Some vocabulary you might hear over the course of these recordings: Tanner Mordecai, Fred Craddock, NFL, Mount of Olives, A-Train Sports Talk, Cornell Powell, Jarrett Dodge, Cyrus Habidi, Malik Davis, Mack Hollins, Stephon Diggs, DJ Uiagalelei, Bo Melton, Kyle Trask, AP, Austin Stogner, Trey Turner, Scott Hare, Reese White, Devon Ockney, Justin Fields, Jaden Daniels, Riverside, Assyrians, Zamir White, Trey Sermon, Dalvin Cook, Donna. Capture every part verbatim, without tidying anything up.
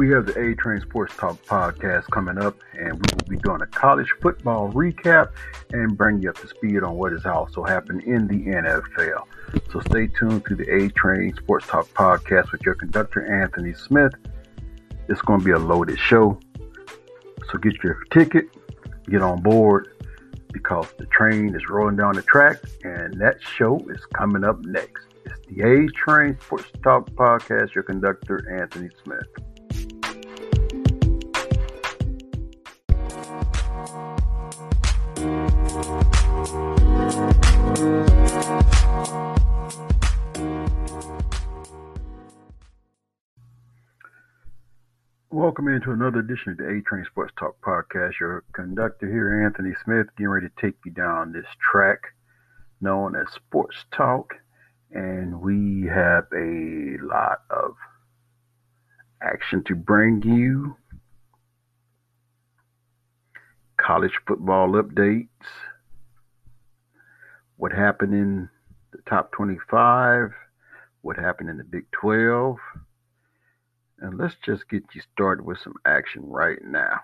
We have the A-Train Sports Talk podcast coming up, and we will be doing a college football recap and bring you up to speed on what has also happened in the N F L. So stay tuned to the A-Train Sports Talk podcast with your conductor, Anthony Smith. It's going to be a loaded show. So get your ticket, get on board, because the train is rolling down the track, and that show is coming up next. It's the A-Train Sports Talk podcast, your conductor, Anthony Smith. Welcome into another edition of the A-Train Sports Talk podcast. Your conductor here, Anthony Smith, getting ready to take you down this track known as Sports Talk. And we have a lot of action to bring you. College football updates. What happened in the top twenty-five. What happened in the Big twelve. And let's just get you started with some action right now.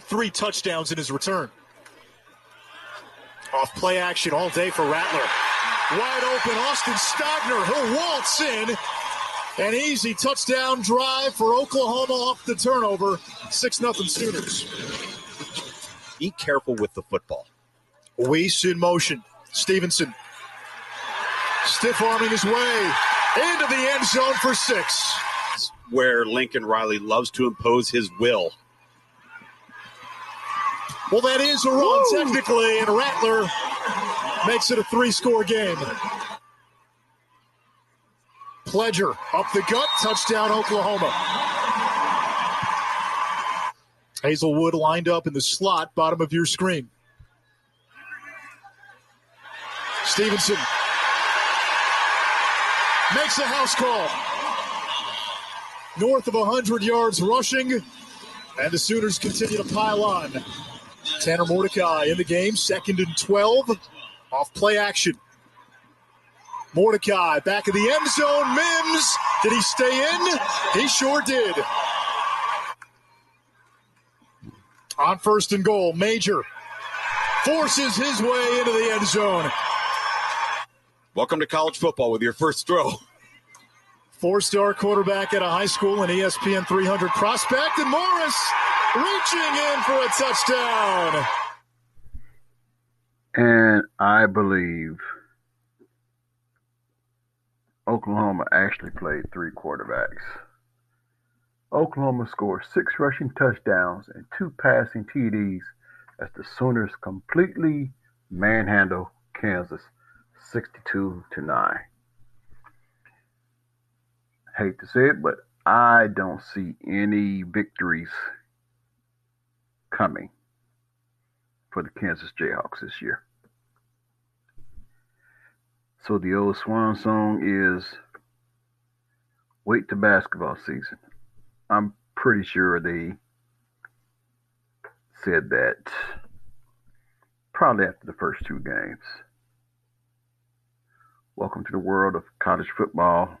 Three touchdowns in his return. Off play action all day for Rattler. Wide open, Austin Stogner, who waltz in. An easy touchdown drive for Oklahoma off the turnover. six nothing Sooners. Be careful with the football. Weiss in motion. Stevenson. Stiff-arming his way. Into the end zone for six. Where Lincoln Riley loves to impose his will. Well, that is a run Woo. technically, and Rattler makes it a three-score game. Pledger up the gut, touchdown Oklahoma. Hazelwood lined up in the slot, bottom of your screen. Stevenson. Makes a house call. North of one hundred yards rushing, and the Sooners continue to pile on. Tanner Mordecai in the game, second and twelve, off play action. Mordecai back of the end zone, Mims. Did he stay in? He sure did. On first and goal, Major forces his way into the end zone. Welcome to college football with your first throw. Four-star quarterback at a high school and E S P N three hundred prospect, and Morris reaching in for a touchdown. And I believe Oklahoma actually played three quarterbacks. Oklahoma scored six rushing touchdowns and two passing T Ds as the Sooners completely manhandle Kansas sixty-two to nine. Hate to say it, but I don't see any victories coming for the Kansas Jayhawks this year. So the old swan song is wait to basketball season. I'm pretty sure they said that probably after the first two games. Welcome to the world of college football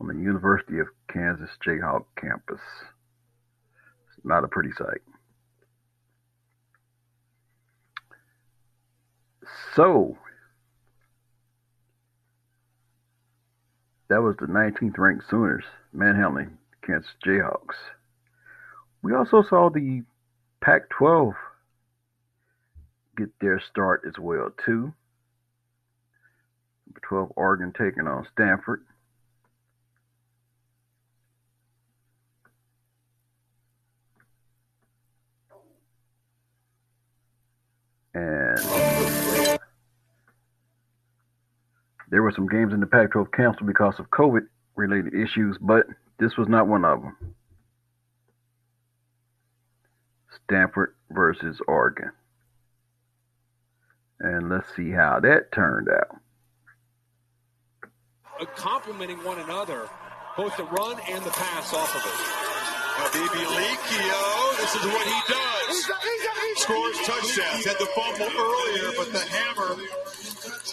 on the University of Kansas Jayhawk campus. It's not a pretty sight. So, that was the nineteenth ranked Sooners manhandling Kansas Jayhawks. We also saw the Pac twelve get their start as well, too. twelve Oregon taking on Stanford. And there were some games in the Pac twelve canceled because of COVID-related issues, but this was not one of them. Stanford versus Oregon. And let's see how that turned out. Complimenting one another, both the run and the pass off of it. Now, Alikio, this is what he does. He's up, he's up, he's Scores he's touchdowns. Had the fumble earlier, but the hammer.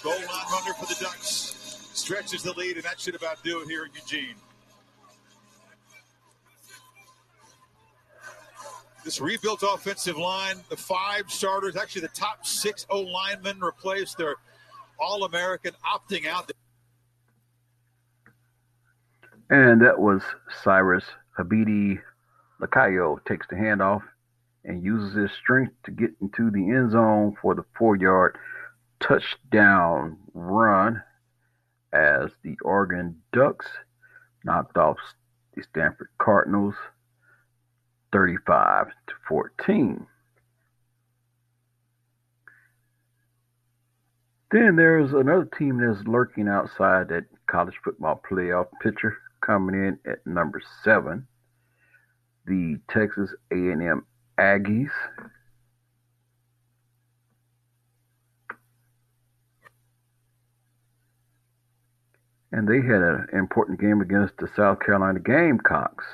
Goal line runner for the Ducks. stretches the lead, and that should about do it here in Eugene. This rebuilt offensive line, the five starters, actually the top six O-linemen replaced their All-American, opting out. And that was Cyrus Habidi. Lacayo takes the handoff and uses his strength to get into the end zone for the four-yard touchdown run as the Oregon Ducks knocked off the Stanford Cardinals thirty-five to fourteen. Then there's another team that's lurking outside that college football playoff picture, coming in at number seven, the Texas A and M Aggies. And they had an important game against the South Carolina Gamecocks.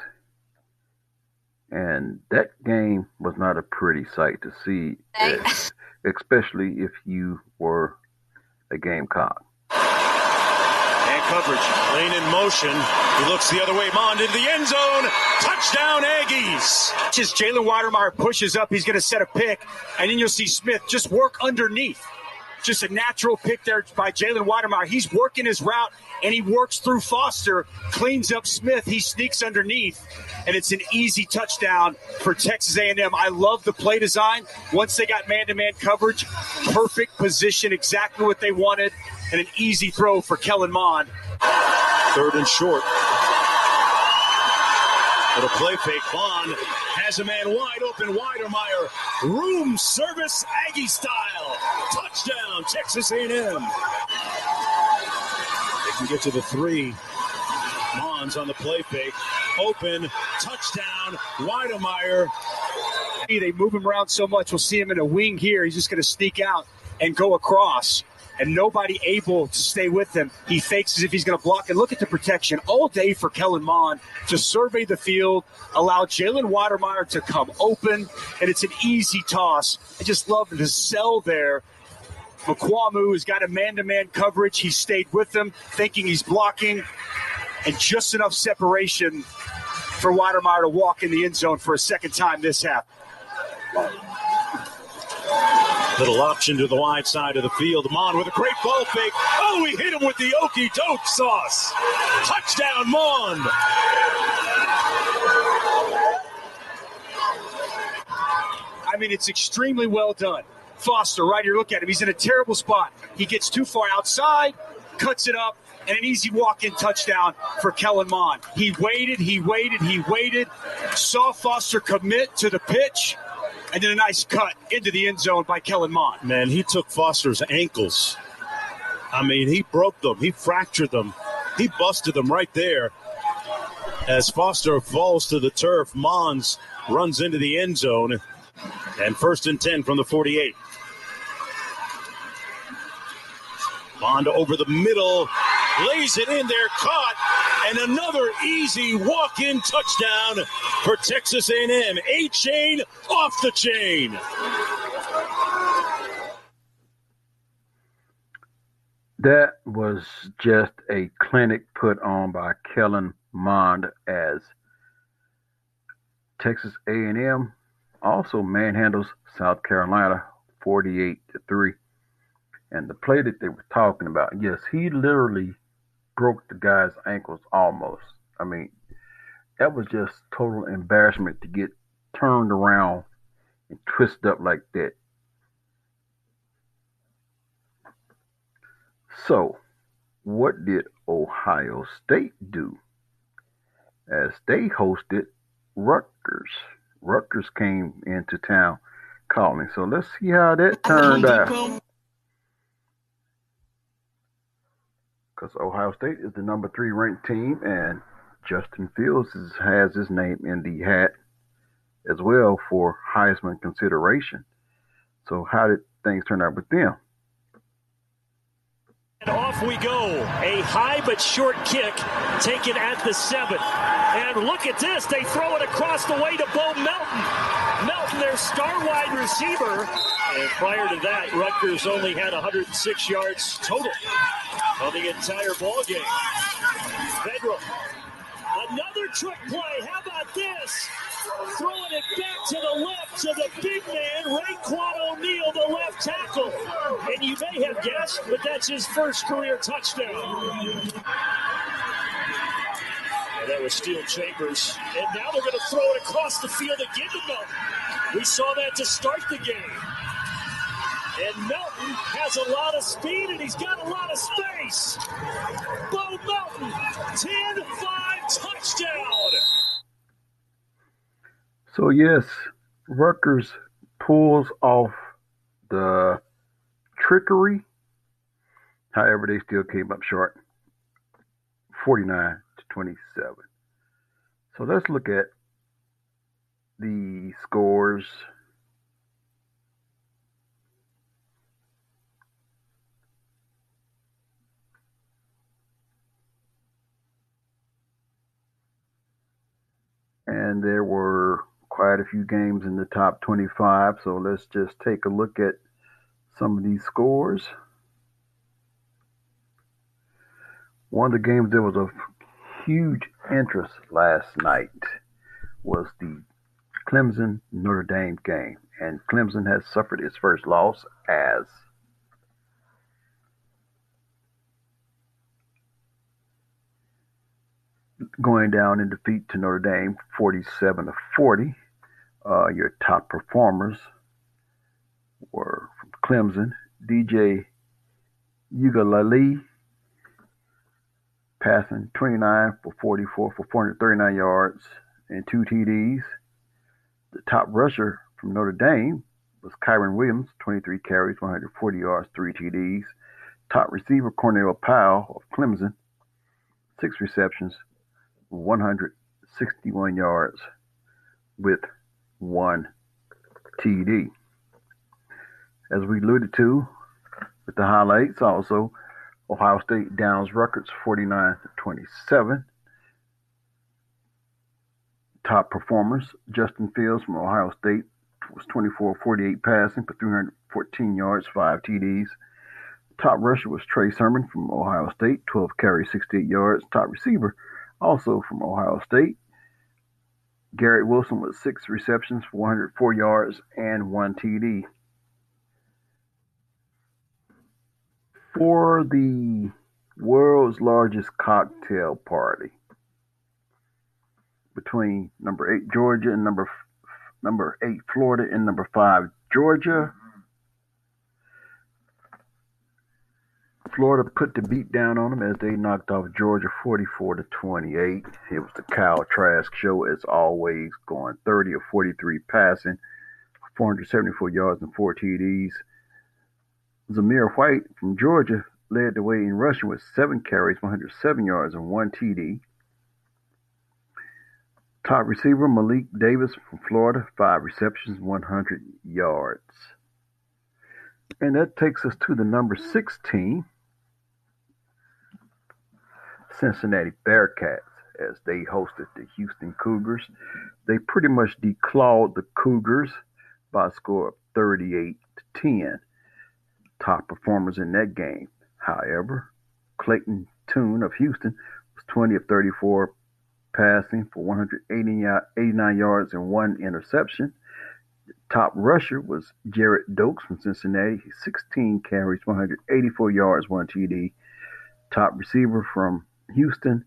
And that game was not a pretty sight to see, especially if you were a Gamecock. And coverage, lane in motion. He looks the other way. Mond into the end zone. Touchdown Aggies. Just Jalen Wydermyer pushes up. He's going to set a pick. And then you'll see Smith just work underneath. Just a natural pick there by Jalen Wydermyer. He's working his route, and he works through Foster, cleans up Smith. He sneaks underneath, and it's an easy touchdown for Texas A and M. I love the play design. Once they got man-to-man coverage, perfect position, exactly what they wanted, and an easy throw for Kellen Mond. Third and short. With a play fake, Mond has a man wide open. Wydermyer, room service, Aggie style. Touchdown, Texas A and M. They can get to the three. Mons on the play fake. Open, touchdown, Wydermyer. They move him around so much, we'll see him in a wing here. He's just going to sneak out and go across. And nobody able to stay with him. He fakes as if he's going to block. And look at the protection all day for Kellen Mond to survey the field, allow Jalen Wydermyer to come open, and it's an easy toss. I just love the sell there. McQuamu has got a man-to-man coverage. He stayed with him, thinking he's blocking, and just enough separation for Wydermyer to walk in the end zone for a second time this half. Little option to the wide side of the field. Mond with a great ball fake. Oh, we hit him with the okie doke sauce. Touchdown, Mond. I mean, it's extremely well done. Foster, right here, look at him. He's in a terrible spot. He gets too far outside, cuts it up, and an easy walk-in touchdown for Kellen Mond. He waited, he waited, he waited. Saw Foster commit to the pitch. And then a nice cut into the end zone by Kellen Mond. Man, he took Foster's ankles. I mean, he broke them. He fractured them. He busted them right there. As Foster falls to the turf, Mons runs into the end zone. And first and ten from the forty-eight. Mond over the middle. Lays it in there. Caught. And another easy walk-in touchdown for Texas A and M. A-Chain off the chain. That was just a clinic put on by Kellen Mond as Texas A and M also manhandles South Carolina forty-eight to three. And the play that they were talking about, yes, he literally broke the guy's ankles almost. I mean, that was just total embarrassment to get turned around and twisted up like that. So, what did Ohio State do? As they hosted Rutgers. Rutgers came into town calling. So, let's see how that turned out. Because Ohio State is the number three ranked team, and Justin Fields is, has his name in the hat as well for Heisman consideration. So how did things turn out with them? And off we go. A high but short kick taken at the seventh. And look at this. They throw it across the way to Bo Melton. Melton, their star wide receiver. And prior to that, Rutgers only had one hundred six yards total. of the entire ballgame. Federal, another trick play. How about this? Throwing it back to the left to the big man, Raekwon O'Neal, the left tackle. And you may have guessed, but that's his first career touchdown. And that was Steel Chambers. And now they're going to throw it across the field again to Milton. We saw that to start the game. And Milton has a lot of speed, and he's got a lot of space. Bo Milton, ten five touchdown. So, yes, Rutgers pulls off the trickery. However, they still came up short, forty-nine to twenty-seven. So let's look at the scores. And there were quite a few games in the top twenty-five, so let's just take a look at some of these scores. One of the games that was of huge interest last night was the Clemson-Notre Dame game, and Clemson has suffered its first loss as going down in defeat to Notre Dame, forty-seven to forty. Uh, your top performers were from Clemson, D J Uiagalelei, passing twenty-nine for forty-four for four hundred thirty-nine yards and two T Ds. The top rusher from Notre Dame was Kyron Williams, twenty-three carries, one hundred forty yards, three T Ds. Top receiver, Cornell Powell of Clemson, six receptions, one hundred sixty-one yards with one T D. As we alluded to with the highlights, also Ohio State downs Rutgers forty-nine to twenty-seven. Top performers, Justin Fields from Ohio State was twenty-four of forty-eight passing for three hundred fourteen yards, five T Ds. Top rusher was Trey Sermon from Ohio State, twelve carries, sixty-eight yards. Top receiver, also from Ohio State, Garrett Wilson with six receptions, one hundred four yards, and one T D. For the world's largest cocktail party between number eight Georgia and number number eight Florida and number five Georgia, Florida put the beat down on them as they knocked off Georgia forty-four to twenty-eight. It was the Kyle Trask show, as always, going thirty of forty-three passing, four hundred seventy-four yards and four T Ds. Zamir White from Georgia led the way in rushing with seven carries, one hundred seven yards and one T D. Top receiver, Malik Davis from Florida, five receptions, one hundred yards. And that takes us to the number sixteen. Cincinnati Bearcats, as they hosted the Houston Cougars. They pretty much declawed the Cougars by a score of thirty-eight to ten. Top performers in that game, however, Clayton Tune of Houston was twenty of thirty-four passing for one hundred eighty-nine yards and one interception. The top rusher was Jarrett Doakes from Cincinnati, sixteen carries, one hundred eighty-four yards, one T D. Top receiver from Houston,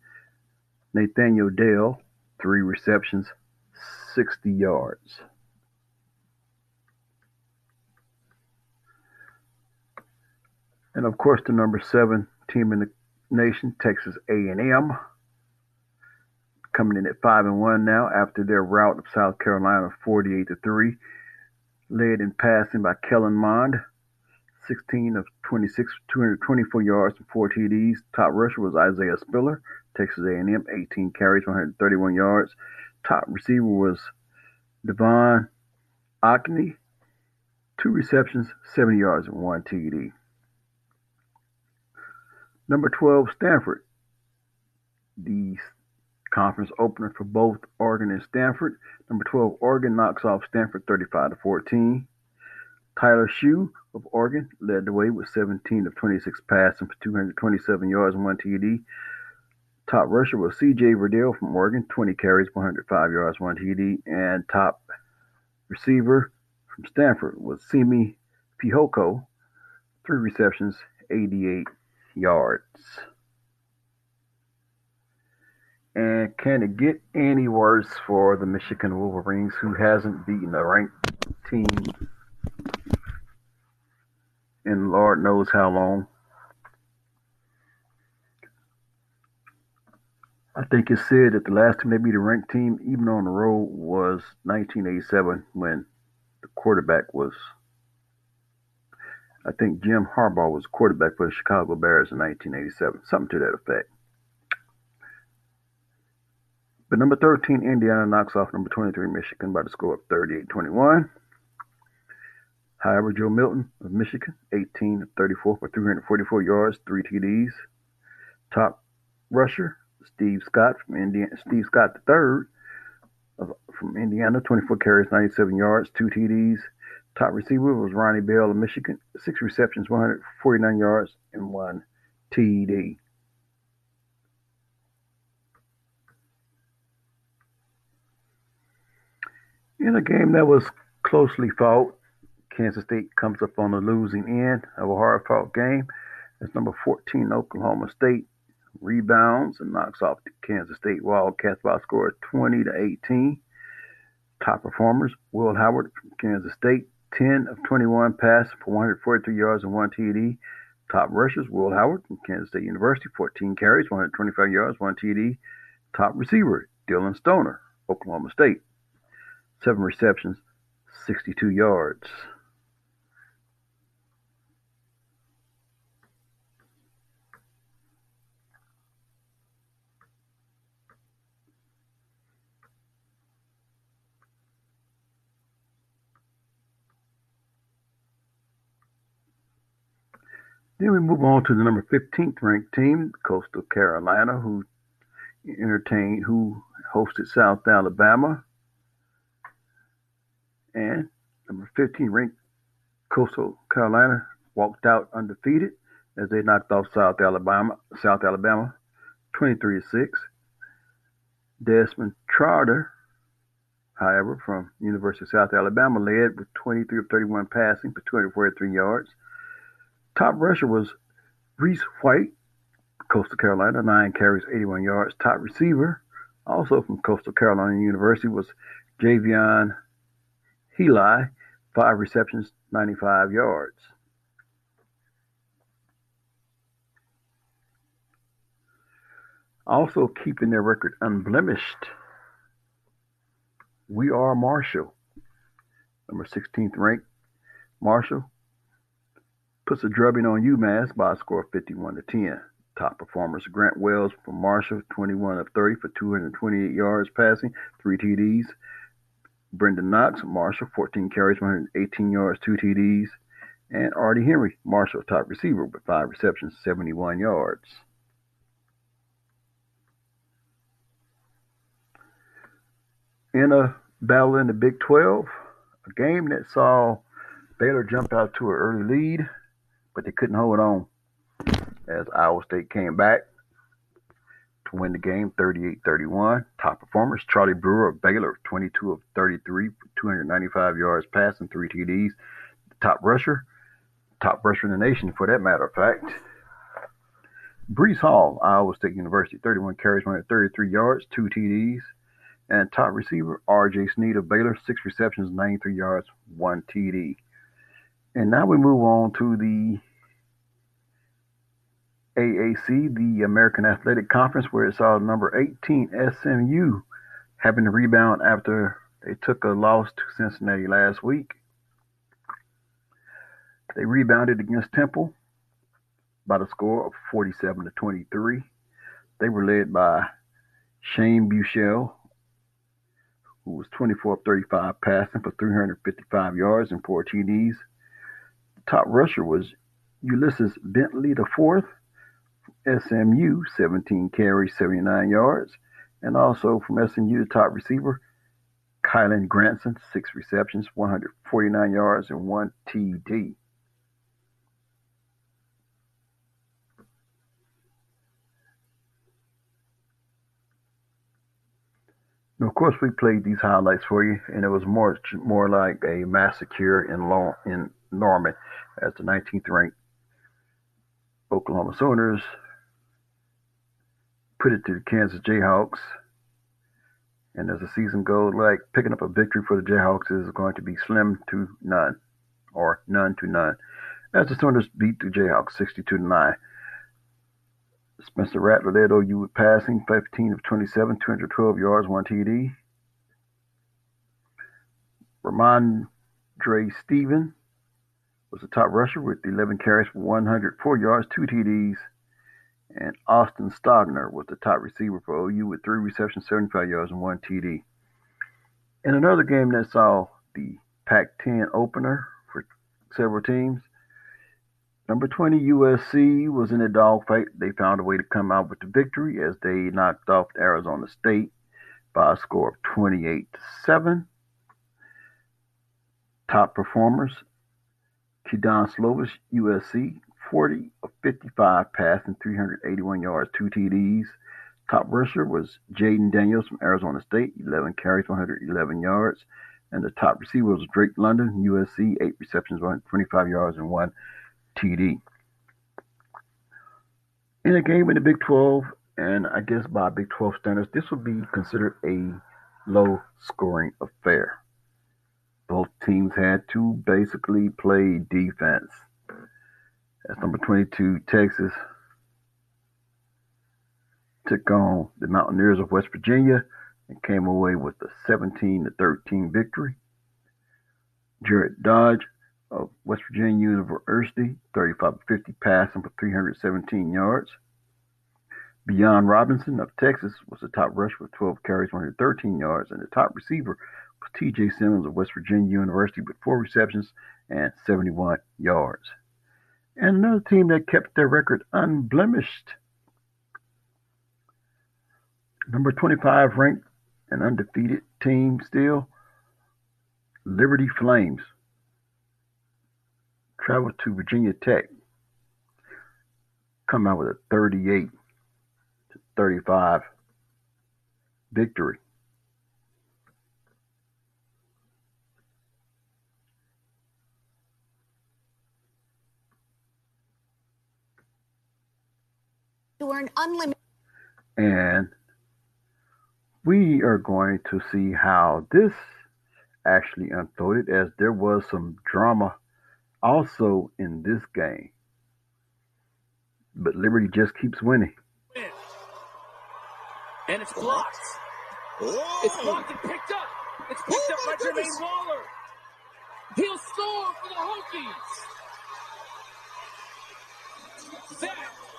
Nathaniel Dale, three receptions, sixty yards. And, of course, the number seven team in the nation, Texas A and M, coming in at five and one now after their rout of South Carolina forty-eight to three, led in passing by Kellen Mond, sixteen of twenty-six, two hundred twenty-four yards and four T Ds. Top rusher was Isaiah Spiller, Texas A and M, eighteen carries, one hundred thirty-one yards. Top receiver was Devon Ockney, two receptions, seventy yards and one T D. Number twelve, Stanford, the conference opener for both Oregon and Stanford. Number twelve, Oregon knocks off Stanford thirty-five to fourteen. Tyler Shue of Oregon led the way with seventeen of twenty-six passes for two hundred twenty-seven yards and one T D. Top rusher was C J. Verdell from Oregon, twenty carries, one hundred five yards, one T D. And top receiver from Stanford was Simi Pihoko, three receptions, eighty-eight yards. And can it get any worse for the Michigan Wolverines, who hasn't beaten a ranked team in Lord knows how long? I think it's said that the last time they beat a ranked team, even on the road, was nineteen eighty-seven, when the quarterback was, I think Jim Harbaugh was quarterback for the Chicago Bears in nineteen eighty-seven, something to that effect. But number thirteen, Indiana, knocks off number twenty-three, Michigan, by the score of thirty-eight twenty-one. However, Joe Milton of Michigan, eighteen of thirty-four for three hundred forty-four yards, three T Ds. Top rusher, Steve Scott from Indiana, Steve Scott the third of, from Indiana, twenty-four carries, ninety-seven yards, two T Ds. Top receiver was Ronnie Bell of Michigan, six receptions, one hundred forty-nine yards, and one T D. In a game that was closely fought, Kansas State comes up on the losing end of a hard-fought game as number fourteen Oklahoma State rebounds and knocks off the Kansas State Wildcats by a score of twenty to eighteen. Top performers, Will Howard from Kansas State, ten of twenty-one passes for one hundred forty-three yards and one T D. Top rushers, Will Howard from Kansas State University, fourteen carries, one hundred twenty-five yards, one T D. Top receiver, Jalen Wydermyer, Oklahoma State, seven receptions, sixty-two yards. Then we move on to the number fifteenth ranked team, Coastal Carolina, who entertained, who hosted South Alabama. And number fifteen ranked Coastal Carolina walked out undefeated as they knocked off South Alabama, South Alabama, twenty-three to six. Desmond Trotter, however, from University of South Alabama, led with twenty-three of thirty-one passing for two hundred forty-three yards. Top rusher was Reese White, Coastal Carolina, nine carries, eighty-one yards. Top receiver, also from Coastal Carolina University, was Javion Heli, five receptions, ninety-five yards. Also keeping their record unblemished, we are Marshall. Number sixteenth ranked Marshall puts a drubbing on UMass by a score of fifty-one to ten. Top performers, Grant Wells from Marshall, twenty-one of thirty for two hundred twenty-eight yards passing, three T Ds. Brendan Knox, Marshall, fourteen carries, one hundred eighteen yards, two T Ds. And Artie Henry, Marshall, top receiver, with five receptions, seventy-one yards. In a battle in the Big twelve, a game that saw Baylor jump out to an early lead, but they couldn't hold on as Iowa State came back to win the game thirty-eight thirty-one. Top performers, Charlie Brewer of Baylor, twenty-two of thirty-three, two hundred ninety-five yards passing, three T Ds. Top rusher, top rusher in the nation for that matter of fact, Breece Hall, Iowa State University, thirty-one carries, one hundred thirty-three yards, two T Ds. And top receiver, R J Sneed of Baylor, six receptions, ninety-three yards, one T D. And now we move on to the A A C, the American Athletic Conference, where it saw number eighteen S M U having to rebound after they took a loss to Cincinnati last week. They rebounded against Temple by the score of forty-seven to twenty-three. They were led by Shane Buechele, who was twenty-four of thirty-five passing for three hundred fifty-five yards and four T Ds. Top rusher was Ulysses Bentley the fourth, S M U, seventeen carries, seventy-nine yards. And also from S M U, the top receiver, Kylan Granson, six receptions, one hundred forty-nine yards, and one T D. Now, of course, we played these highlights for you, and it was more more like a massacre in Long, in Norman as the nineteenth-ranked Oklahoma Sooners put it to the Kansas Jayhawks. And as the season goes, like picking up a victory for the Jayhawks is going to be slim to none, or none to none, as the Sooners beat the Jayhawks sixty-two to nine. Spencer Rattler led O U with passing, fifteen of twenty-seven, two hundred twelve yards, one T D. Ramondre Stevens was the top rusher with eleven carries for one hundred four yards, two T Ds. And Austin Stogner was the top receiver for O U with three receptions, seventy-five yards, and one T D. In another game that saw the Pac ten opener for several teams, number twenty U S C was in a dogfight. They found a way to come out with the victory as they knocked off Arizona State by a score of twenty-eight to seven. Top performers, Keaton Slovis, U S C, forty of fifty-five passing, three hundred eighty-one yards, two T Ds. Top rusher was Jaden Daniels from Arizona State, eleven carries, one hundred eleven yards. And the top receiver was Drake London, U S C, eight receptions, one hundred twenty-five yards, and one T D. In a game in the Big twelve, and I guess by Big twelve standards, this would be considered a low-scoring affair. Both teams had to basically play defense. That's number twenty-two, Texas took on the Mountaineers of West Virginia and came away with a seventeen to thirteen victory. Jarrett Dodge of West Virginia University, thirty-five to fifty passing for three hundred seventeen yards. Beyond Robinson of Texas was the top rusher with twelve carries, one hundred thirteen yards, and the top receiver was T J Simmons of West Virginia University with four receptions and seventy-one yards. And another team that kept their record unblemished, number twenty-five ranked and undefeated team still, Liberty Flames, traveled to Virginia Tech, come out with a thirty-eight to thirty-five victory. An unlimited. And we are going to see how this actually unfolded, as there was some drama also in this game. But Liberty just keeps winning. And it's blocked. Whoa. It's blocked and picked up. It's picked oh up by goodness. Jermaine Waller. He'll score for the Hokies. That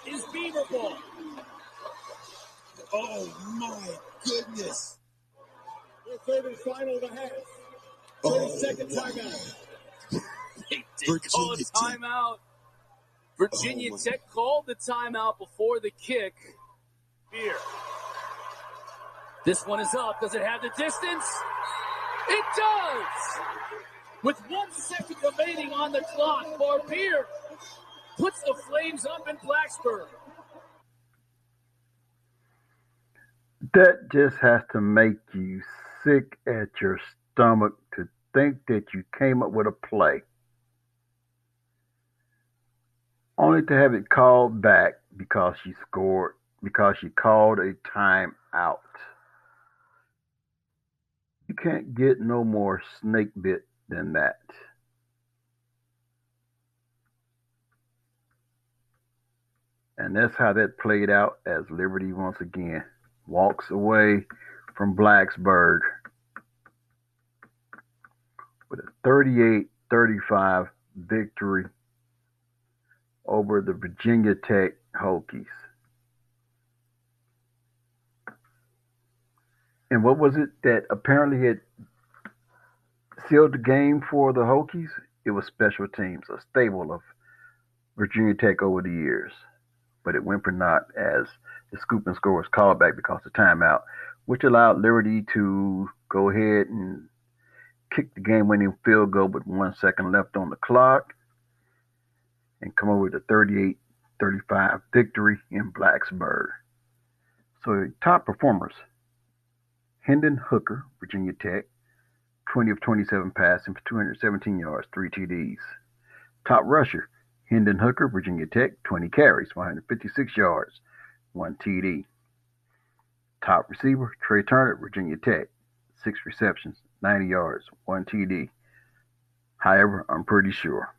is Beaver ball. Oh my goodness. They're saving final of the half. thirty second timeout. They did Virginia call a timeout. Virginia oh Tech called the timeout before the kick. Here. This one is up. Does it have the distance? It does! With one second remaining on the clock, Barbier puts the Flames up in Blacksburg. That just has to make you sick at your stomach to think that you came up with a play only to have it called back because she scored, because she called a timeout. You can't get no more snake bit than that. And that's how that played out, as Liberty once again walks away from Blacksburg with a thirty-eight thirty-five victory over the Virginia Tech Hokies. And what was it that apparently had sealed the game for the Hokies? It was special teams, a staple of Virginia Tech over the years. But it went for naught as the scoop and score was called back because the timeout which allowed Liberty to go ahead and kick the game-winning field goal with one second left on the clock and come over with a thirty-eight thirty-five victory in Blacksburg. So top performers, Hendon Hooker, Virginia Tech, twenty of twenty-seven passing for two hundred seventeen yards, three T Ds. Top rusher, Hendon Hooker, Virginia Tech, twenty carries, one hundred fifty-six yards, one T D. Top receiver, Trey Turner, Virginia Tech, six receptions, ninety yards, one T D. However, I'm pretty sure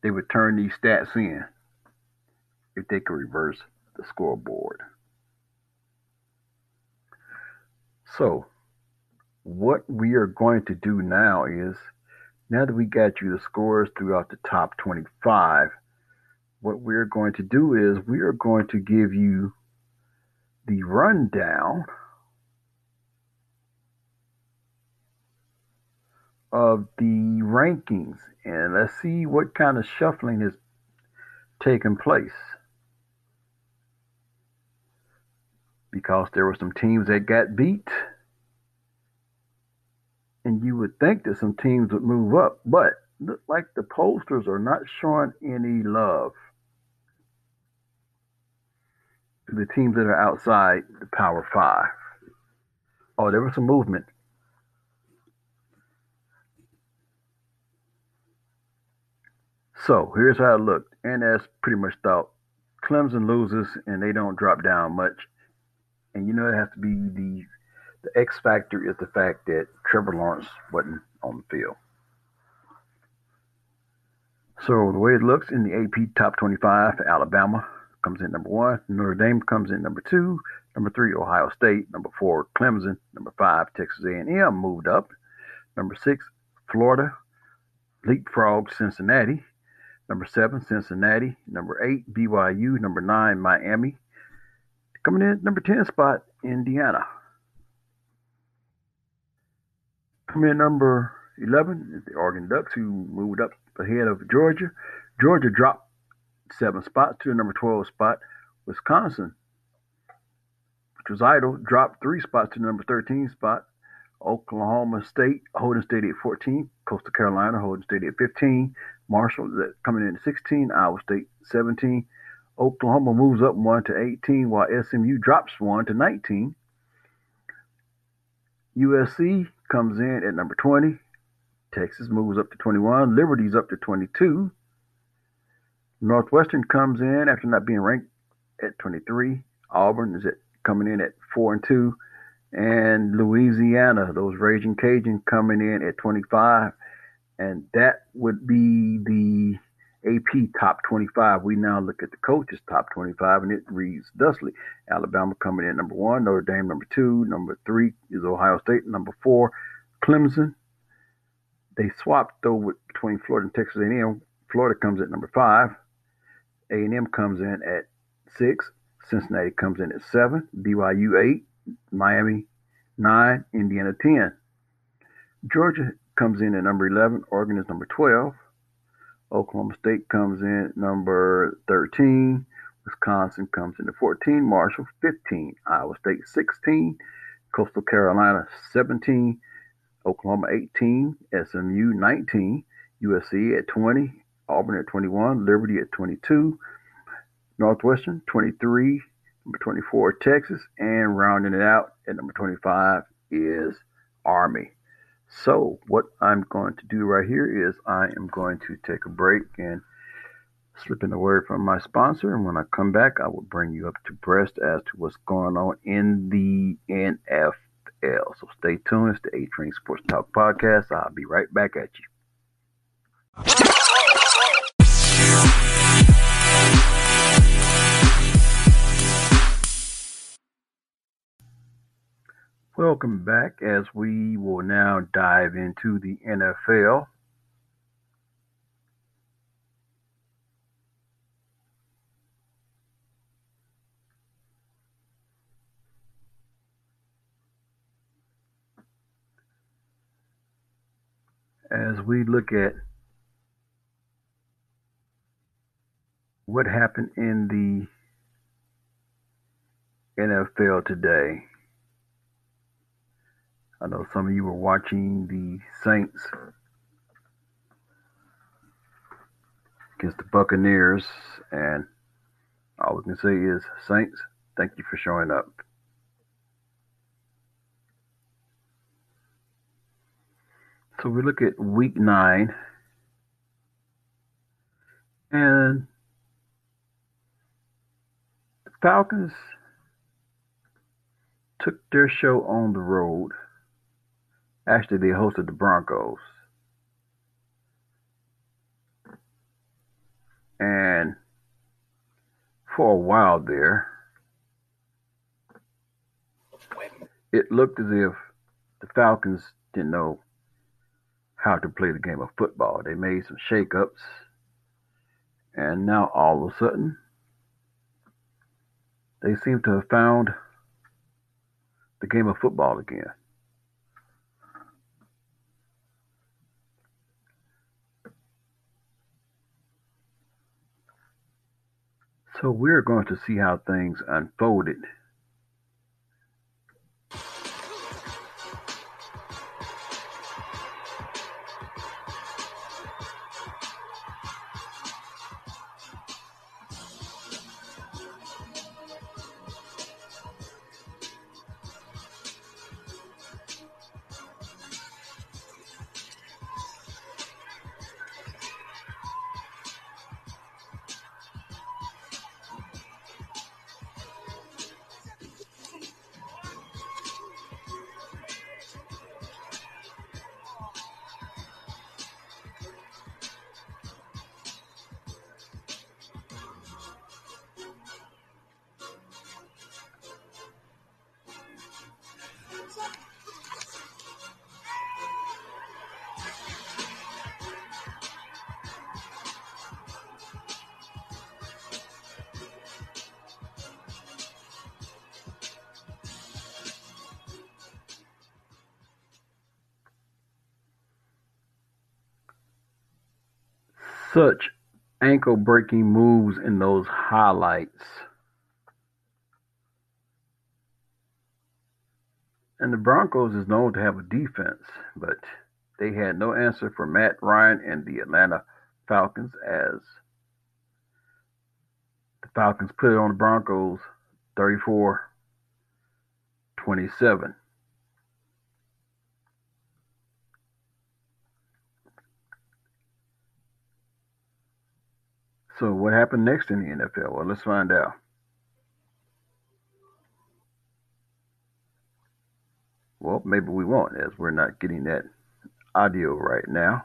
they would turn these stats in if they could reverse the scoreboard. So, what we are going to do now is, now that we got you the scores throughout the top twenty-five, what we're going to do is we are going to give you the rundown of the rankings, and let's see what kind of shuffling has taken place, because there were some teams that got beat, and you would think that some teams would move up, but look like the pollsters are not showing any love to the teams that are outside the Power Five. Oh, there was some movement. So here's how it looked. N S pretty much thought Clemson loses and they don't drop down much. And you know it has to be the the X factor is the fact that Trevor Lawrence wasn't on the field. So the way it looks in the A P top twenty-five, Alabama comes in number one, Notre Dame comes in number two, number three, Ohio State, number four, Clemson, number five, Texas A and M moved up, number six, Florida, leapfrog Cincinnati, number seven, Cincinnati, number eight, B Y U, number nine, Miami, coming in at number ten spot, Indiana. Coming in number eleven is the Oregon Ducks, who moved up ahead of Georgia. Georgia dropped seven spots to the number twelve spot. Wisconsin, which was idle, dropped three spots to the number thirteen spot. Oklahoma State, holding steady at fourteen. Coastal Carolina, holding steady at fifteen. Marshall, coming in at sixteen. Iowa State, seventeen. Oklahoma moves up one to eighteen, while S M U drops one to nineteen. U S C comes in at number twenty. Texas moves up to twenty-one. Liberty's up to twenty-two. Northwestern comes in after not being ranked at twenty-three. Auburn is at, coming in at four and two. And Louisiana, those Raging Cajun, coming in at twenty-five. And that would be the A P top twenty-five. We now look at the coaches top twenty-five, and it reads thusly. Alabama coming in at number one, Notre Dame number two, number three is Ohio State, number four, Clemson. They swapped, though, between Florida and Texas A and M. Florida comes at number five. A and M comes in at six. Cincinnati comes in at seven. B Y U eight. Miami nine. Indiana ten. Georgia comes in at number eleven. Oregon is number twelve. Oklahoma State comes in at number thirteen. Wisconsin comes in at fourteen. Marshall fifteen. Iowa State sixteen. Coastal Carolina seventeen. Oklahoma eighteen, S M U nineteen, U S C at twenty, Auburn at twenty-one, Liberty at twenty-two, Northwestern twenty-three, number twenty-four, Texas, and rounding it out at number twenty-five is Army. So what I'm going to do right here is I am going to take a break and slip in a word from my sponsor, and when I come back, I will bring you up to breast as to what's going on in the N F L. So stay tuned. It's the A-Train Sports Talk Podcast. I'll be right back at you. Welcome back, as we will now dive into the N F L. As we look at what happened in N F L Today. I know some of you were watching the Saints against the Buccaneers, and all we can say is, Saints, thank you for showing up. So we look at week nine, and the Falcons took their show on the road. Actually, they hosted the Broncos. And for a while there, it looked as if the Falcons didn't know how to play the game of football. They made some shakeups, and now all of a sudden, they seem to have found the game of football again. So we're going to see how things unfolded . Such ankle-breaking moves in those highlights. And the Broncos is known to have a defense, but they had no answer for Matt Ryan and the Atlanta Falcons as the Falcons put it on the Broncos thirty-four twenty-seven. So what happened next in the N F L? Well, let's find out. Well, maybe we won't, as we're not getting that audio right now.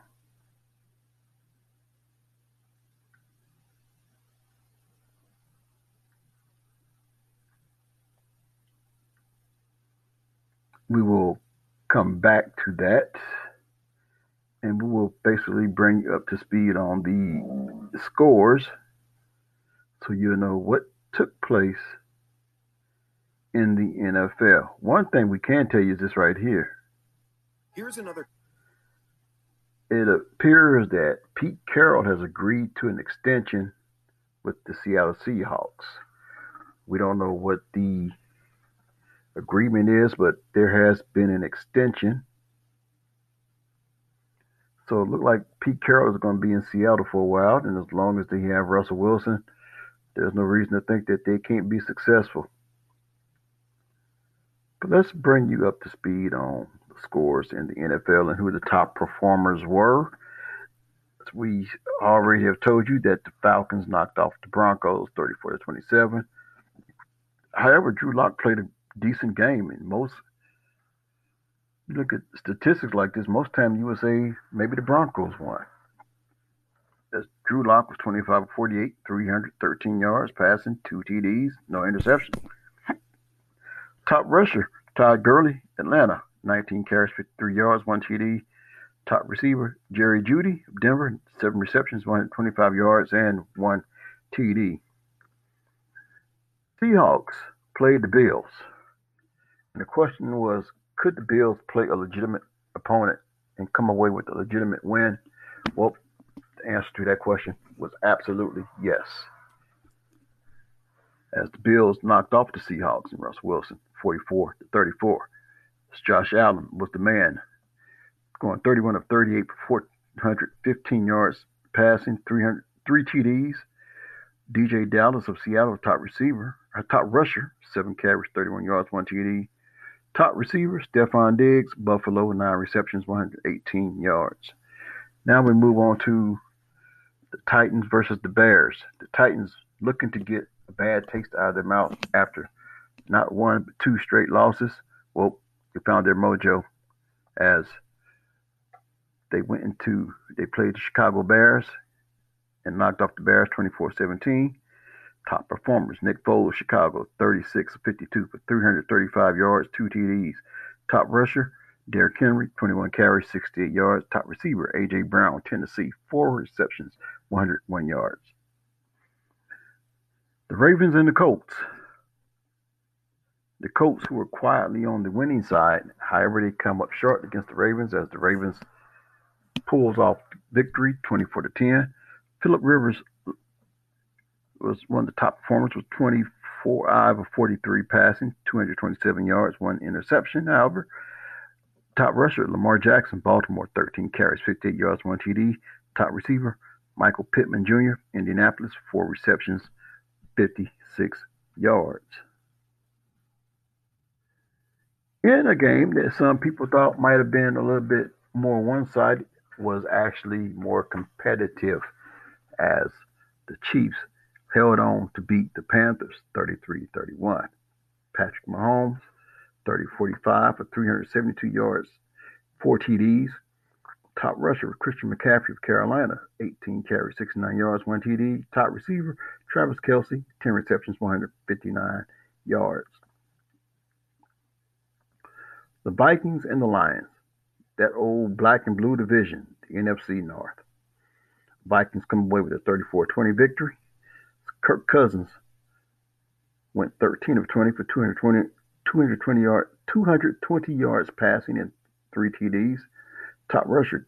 We will come back to that, and we will basically bring you up to speed on the scores so you'll know what took place in the N F L. One thing we can tell you is this right here. Here's another. It appears that Pete Carroll has agreed to an extension with the Seattle Seahawks. We don't know what the agreement is, but there has been an extension. So it looked like Pete Carroll is going to be in Seattle for a while, and as long as they have Russell Wilson, there's no reason to think that they can't be successful. But let's bring you up to speed on the scores in the N F L and who the top performers were. As we already have told you that the Falcons knocked off the Broncos thirty-four to twenty-seven. However, Drew Lock played a decent game, and most You look at statistics like this, most times you would say maybe the Broncos won. As Drew Lock was twenty-five of forty-eight, three hundred thirteen yards, passing, two T Ds, no interceptions. Top rusher, Todd Gurley, Atlanta, nineteen carries, fifty-three yards, one T D. Top receiver, Jerry Judy, Denver, seven receptions, one hundred twenty-five yards, and one T D. Seahawks played the Bills. And the question was, could the Bills play a legitimate opponent and come away with a legitimate win? Well, the answer to that question was absolutely yes. as the Bills knocked off the Seahawks and Russell Wilson, forty-four to thirty-four. Josh Allen was the man, going thirty-one of thirty-eight for four hundred fifteen yards passing, three hundred, three T Ds. D J Dallas of Seattle, top receiver, or top rusher, seven carries, thirty-one yards, one T D. Top receiver, Stephon Diggs, Buffalo, nine receptions, one hundred eighteen yards. Now we move on to the Titans versus the Bears. The Titans looking to get a bad taste out of their mouth after not one, but two straight losses. Well, they found their mojo as they went into, they played the Chicago Bears and knocked off the Bears twenty-four seventeen. Top performers, Nick Foles, Chicago, thirty-six of fifty-two for three hundred thirty-five yards, two T Ds. Top rusher, Derrick Henry, twenty-one carries, sixty-eight yards. Top receiver, A J Brown, Tennessee, four receptions, one hundred one yards. The Ravens and the Colts. The Colts, who were quietly on the winning side, however, they come up short against the Ravens as the Ravens pulls off victory, twenty-four to ten. Phillip Rivers was one of the top performers with twenty-four of forty-three passing, two hundred twenty-seven yards, one interception. However, top rusher Lamar Jackson, Baltimore, thirteen carries, fifty-eight yards, one T D. Top receiver Michael Pittman Junior, Indianapolis, four receptions, fifty-six yards. In a game that some people thought might have been a little bit more one-sided, was actually more competitive as the Chiefs held on to beat the Panthers thirty-three thirty-one. Patrick Mahomes, thirty forty-five for three hundred seventy-two yards, four T Ds. Top rusher, Christian McCaffrey of Carolina, eighteen carries, sixty-nine yards, one T D. Top receiver, Travis Kelce, ten receptions, one hundred fifty-nine yards. The Vikings and the Lions, that old black and blue division, the N F C North. Vikings come away with a thirty-four twenty victory. Kirk Cousins went thirteen of twenty for two hundred twenty, two hundred twenty, yard, two hundred twenty yards passing and three T Ds. Top rusher,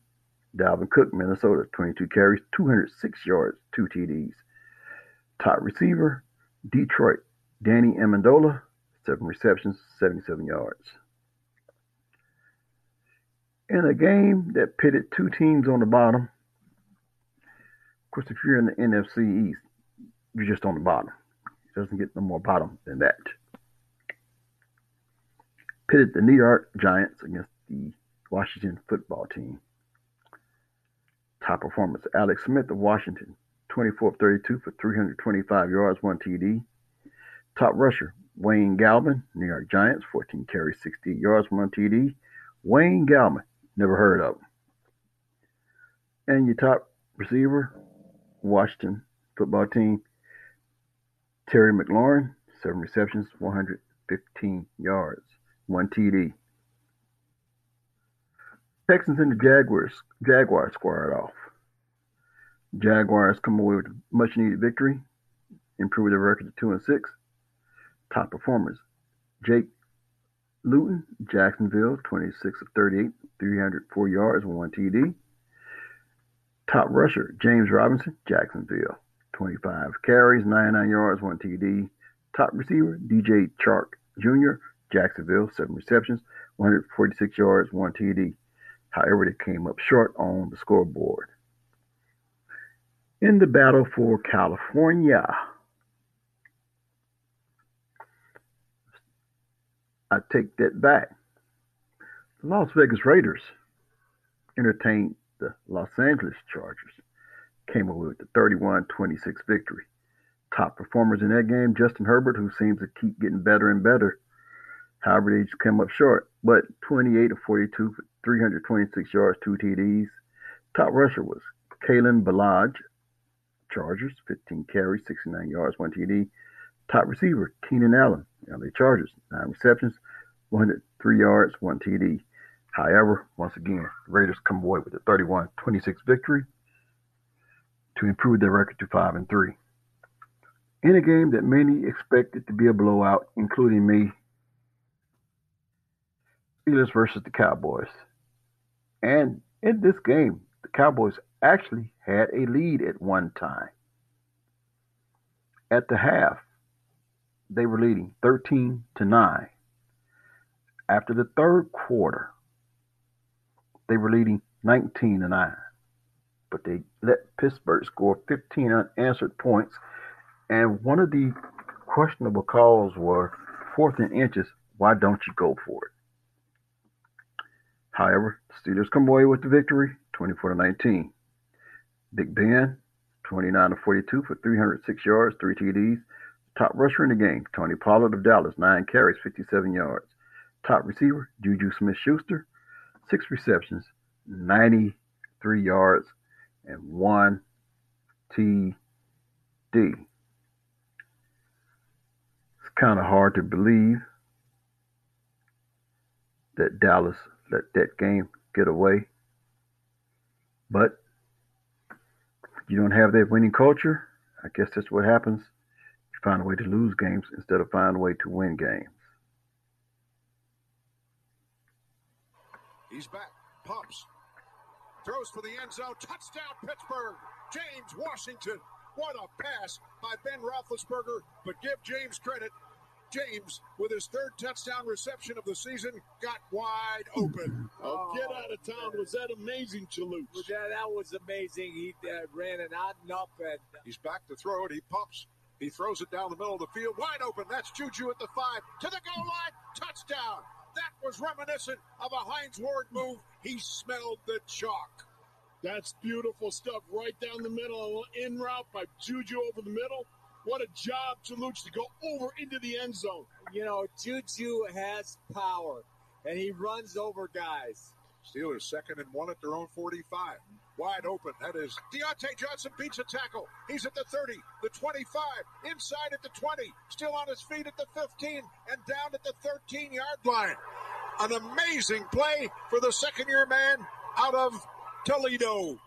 Dalvin Cook, Minnesota, twenty-two carries, two hundred six yards, two T Ds. Top receiver, Detroit, Danny Amendola, seven receptions, seventy-seven yards. In a game that pitted two teams on the bottom, of course, if you're in the N F C East, you're just on the bottom. It doesn't get no more bottom than that. Pitted the New York Giants against the Washington football team. Top performance, Alex Smith of Washington, twenty-four of thirty-two for three hundred twenty-five yards, one T D. Top rusher, Wayne Gallman, New York Giants, fourteen carries, sixty-eight yards, one T D. Wayne Gallman, never heard of him. And your top receiver, Washington football team, Terry McLaurin, seven receptions, one hundred fifteen yards, one T D. Texans and the Jaguars, Jaguars squared off. Jaguars come away with a much-needed victory, improve their record to two and six. Top performers, Jake Luton, Jacksonville, twenty-six of thirty-eight, three hundred four yards, one T D. Top rusher, James Robinson, Jacksonville, twenty-five carries, ninety-nine yards, one T D. Top receiver, D J Chark Junior, Jacksonville, seven receptions, one hundred forty-six yards, one T D. However, they came up short on the scoreboard. In the battle for California, I take that back. The Las Vegas Raiders entertained the Los Angeles Chargers, came away with a thirty-one twenty-six victory. Top performers in that game, Justin Herbert, who seems to keep getting better and better. However, they just came up short, but twenty-eight of forty-two for three hundred twenty-six yards, two T Ds. Top rusher was Kalen Ballage, Chargers, fifteen carries, sixty-nine yards, one T D. Top receiver, Keenan Allen, L A Chargers, nine receptions, one hundred three yards, one T D. However, once again, the Raiders come away with a thirty-one twenty-six victory to improve their record to five and three. In a game that many expected to be a blowout, including me, Steelers versus the Cowboys. And in this game, the Cowboys actually had a lead at one time. At the half, they were leading thirteen to nine. After the third quarter, they were leading nineteen to nine. But they let Pittsburgh score fifteen unanswered points. And one of the questionable calls were fourth and inches. Why don't you go for it? However, the Steelers come away with the victory, twenty-four to nineteen. Big Ben, twenty-nine to forty-two for three hundred six yards, three T Ds. Top rusher in the game, Tony Pollard of Dallas, nine carries, fifty-seven yards. Top receiver, Juju Smith-Schuster, six receptions, ninety-three yards, and one T D. It's kind of hard to believe that Dallas let that game get away. But you don't have that winning culture. I guess that's what happens. You find a way to lose games instead of find a way to win games. He's back. Pops. Throws for the end zone. Touchdown, Pittsburgh. James Washington. What a pass by Ben Roethlisberger. But give James credit. James, with his third touchdown reception of the season, got wide open. Oh, get out of town. Was that amazing, Chalooch? Well, that, that was amazing. He uh, ran an odd and up. And uh, he's back to throw it. He pops. He throws it down the middle of the field. Wide open. That's Juju at the five. To the goal line. Touchdown. That was reminiscent of a Hines Ward move. He smelled the chalk. That's beautiful stuff right down the middle. In route by Juju over the middle. What a job, Chalooch, to go over into the end zone. You know, Juju has power, and he runs over guys. Steelers second and one at their own forty-five. Wide open, that is. Deontay Johnson beats a tackle. He's at the thirty, the twenty-five, inside at the twenty, still on his feet at the fifteen, and down at the thirteen-yard line. An amazing play for the second-year man out of Toledo.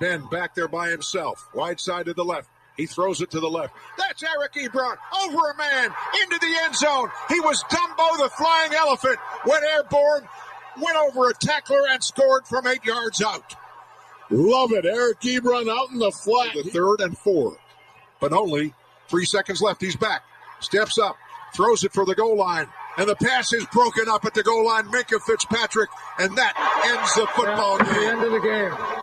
Ben back there by himself, wide side to the left. He throws it to the left. That's Eric Ebron, over a man, into the end zone. He was Dumbo the flying elephant, went airborne, went over a tackler, and scored from eight yards out. Love it, Eric Ebron out in the flat. The third and four, but only three seconds left. He's back, steps up, throws it for the goal line, and the pass is broken up at the goal line. Minka Fitzpatrick, and that ends the football game. The end of the game.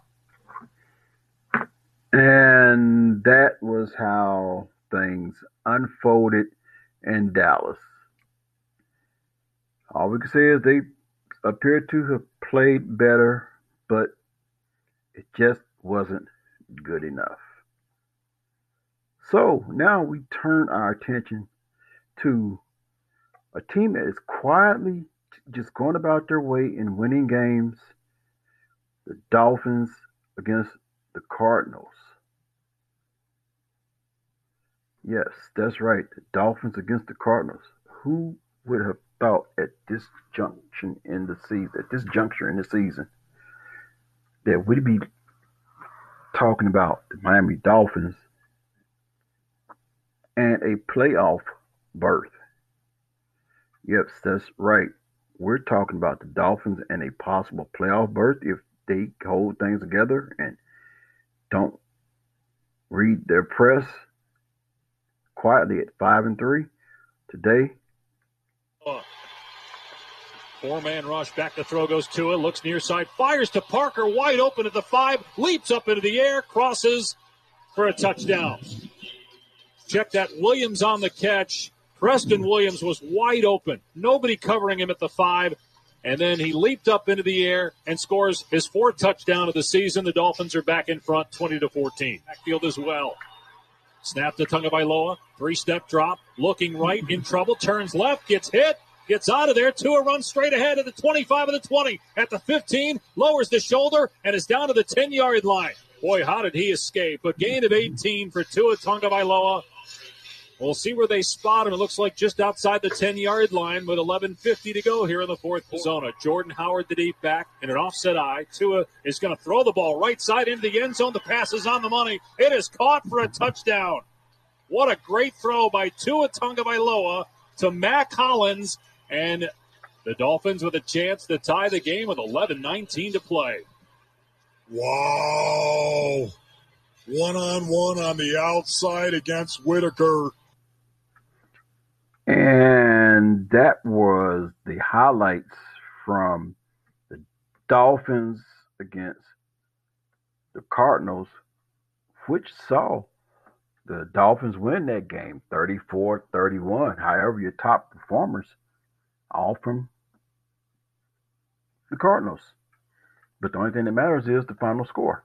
And that was how things unfolded in Dallas. All we can say is they appeared to have played better, but it just wasn't good enough. So now we turn our attention to a team that is quietly just going about their way in winning games. The Dolphins against the Cardinals. Yes, that's right. The Dolphins against the Cardinals. Who would have thought at this junction in the season, at this juncture in the season, that we'd be talking about the Miami Dolphins and a playoff berth? Yes, that's right. We're talking about the Dolphins and a possible playoff berth if they hold things together and don't read their press quietly at five and three today. Four-man rush, back to throw goes Tua, looks near side, fires to Parker, wide open at the five, leaps up into the air, crosses for a touchdown. Check that, Williams on the catch. Preston Williams was wide open, nobody covering him at the five, and then he leaped up into the air and scores his fourth touchdown of the season. The Dolphins are back in front, twenty to fourteen. Backfield as well. Snap to Tagovailoa. Three-step drop. Looking right, in trouble. Turns left. Gets hit. Gets out of there. Tua runs straight ahead at the twenty-five of the twenty. At the fifteen, lowers the shoulder and is down to the ten-yard line. Boy, how did he escape? A gain of eighteen for Tua Tagovailoa. We'll see where they spot him. It looks like just outside the ten-yard line with eleven fifty to go here in the fourth. Arizona, Jordan Howard, the deep back, and an offset eye. Tua is going to throw the ball right side into the end zone. The pass is on the money. It is caught for a touchdown. What a great throw by Tua Tagovailoa to Mack Hollins. And the Dolphins with a chance to tie the game with eleven nineteen to play. Wow. One-on-one on the outside against Whitaker. And that was the highlights from the Dolphins against the Cardinals, which saw the Dolphins win that game thirty-four thirty-one. However, your top performers, all from the Cardinals. But the only thing that matters is the final score.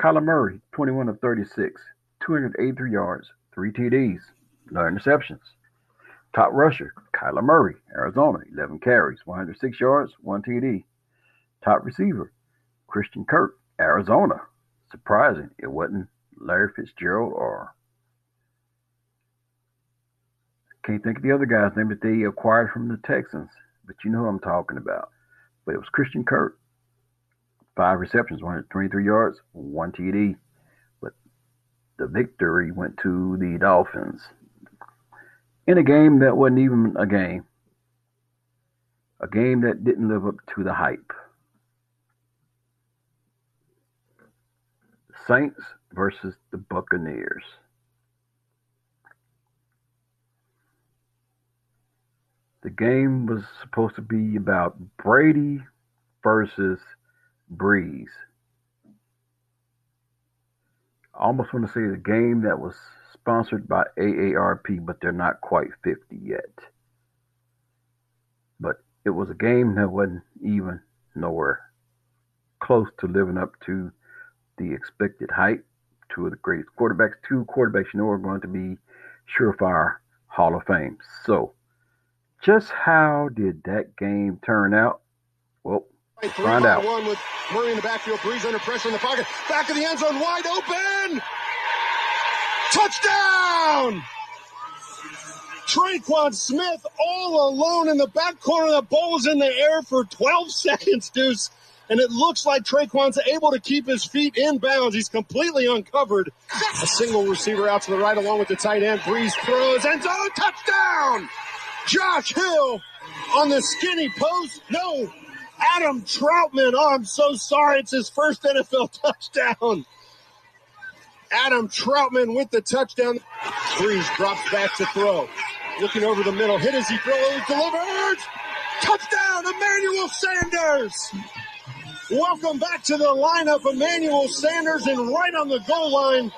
Kyler Murray, twenty-one of thirty-six, two hundred eighty-three yards, three T Ds, no interceptions. Top rusher, Kyler Murray, Arizona, eleven carries, one hundred six yards, one T D. Top receiver, Christian Kirk, Arizona. Surprising, it wasn't Larry Fitzgerald or I can't think of the other guy's name that they acquired from the Texans, but you know who I'm talking about. But it was Christian Kirk. Five receptions, one hundred twenty-three yards, one T D. But the victory went to the Dolphins in a game that wasn't even a game. A game that didn't live up to the hype. Saints versus the Buccaneers. The game was supposed to be about Brady versus Breeze. I almost want to say the game that was sponsored by A A R P, but they're not quite fifty yet. But it was a game that wasn't even nowhere close to living up to the expected hype. Two of the greatest quarterbacks, two quarterbacks you know are going to be surefire Hall of Fame. So, just how did that game turn out? Well, right, three find out. One with Murray in the backfield, Breeze under pressure in the pocket, back of the end zone, wide open, touchdown! Tre'Quan Smith all alone in the back corner. The ball's in the air for twelve seconds, Deuce. And it looks like Tre'Quan's able to keep his feet in bounds. He's completely uncovered. A single receiver out to the right along with the tight end. Breeze throws. End zone. Touchdown! Josh Hill on the skinny post. No, Adam Troutman. Oh, I'm so sorry. It's his first N F L touchdown. Adam Troutman with the touchdown. Breeze drops back to throw. Looking over the middle. Hit as he throws. Delivered! Touchdown! Emmanuel Sanders! Welcome back to the lineup. Emmanuel Sanders, and right on the goal line,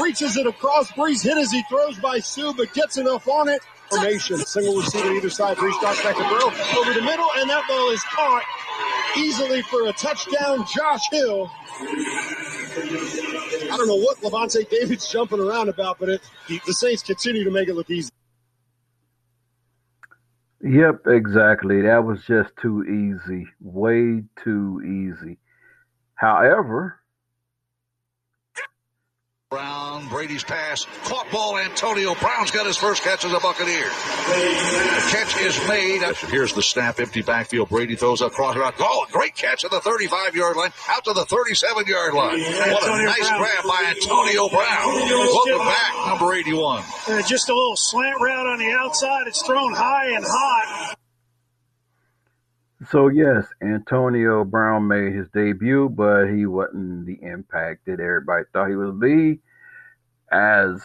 reaches it across. Breeze hit as he throws by Sue, but gets enough on it. Formation, single receiver either side. Breeze drops back to throw over the middle, and that ball is caught easily for a touchdown. Josh Hill. I don't know what Levante David's jumping around about, but it, the Saints continue to make it look easy. Yep, exactly. That was just too easy. Way too easy. However, Brown, Brady's pass, caught ball, Antonio Brown's got his first catch as a Buccaneer. The catch is made. Here's the snap, empty backfield. Brady throws a cross route. Oh, great catch at the thirty-five-yard line, out to the thirty-seven-yard line. Yeah, what Antonio a nice Brown. grab by Antonio Brown. Welcome back, number eighty-one. And just a little slant route on the outside. It's thrown high and hot. So, yes, Antonio Brown made his debut, but he wasn't the impact that everybody thought he would be, as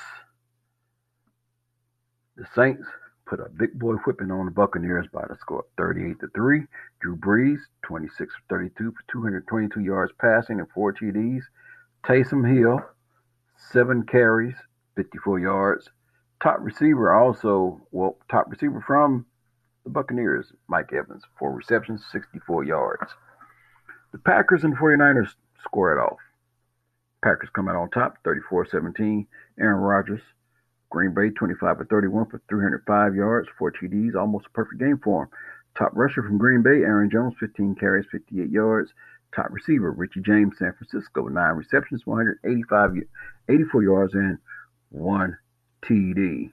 the Saints put a big boy whipping on the Buccaneers by the score of thirty-eight to three. Drew Brees, twenty-six of thirty-two for two hundred twenty-two yards passing and four T Ds. Taysom Hill, seven carries, fifty-four yards. Top receiver also, well, top receiver from the Buccaneers, Mike Evans, four receptions, sixty-four yards. The Packers and forty-niners score it off. Packers come out on top, thirty-four seventeen. Aaron Rodgers, Green Bay, twenty-five of thirty-one for three hundred five yards, four T Ds, almost a perfect game for him. Top rusher from Green Bay, Aaron Jones, fifteen carries, fifty-eight yards. Top receiver, Richie James, San Francisco, nine receptions, one hundred eighty-four yards, and one T D.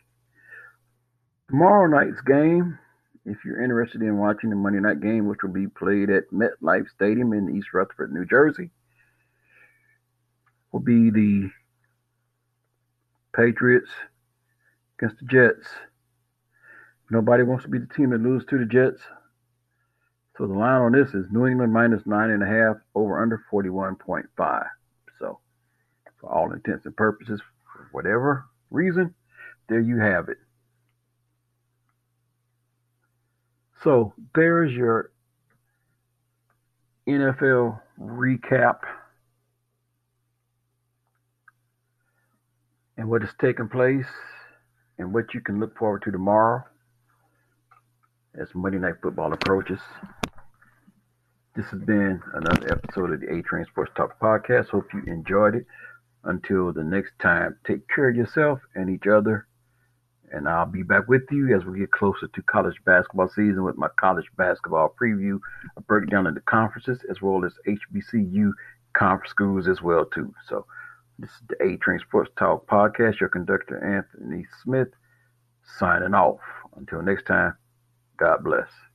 Tomorrow night's game, if you're interested in watching the Monday night game, which will be played at MetLife Stadium in East Rutherford, New Jersey, will be the Patriots against the Jets. Nobody wants to be the team that loses to the Jets. So the line on this is New England minus nine and a half, over under forty-one point five. So for all intents and purposes, for whatever reason, there you have it. So there's your N F L recap and what has taken place and what you can look forward to tomorrow as Monday Night Football approaches. This has been another episode of the A-Train Sports Talk podcast. Hope you enjoyed it. Until the next time, take care of yourself and each other. And I'll be back with you as we get closer to college basketball season with my college basketball preview, a breakdown of the conferences, as well as H B C U conference schools as well, too. So this is the A-Train Sports Talk podcast. Your conductor, Anthony Smith, signing off. Until next time, God bless.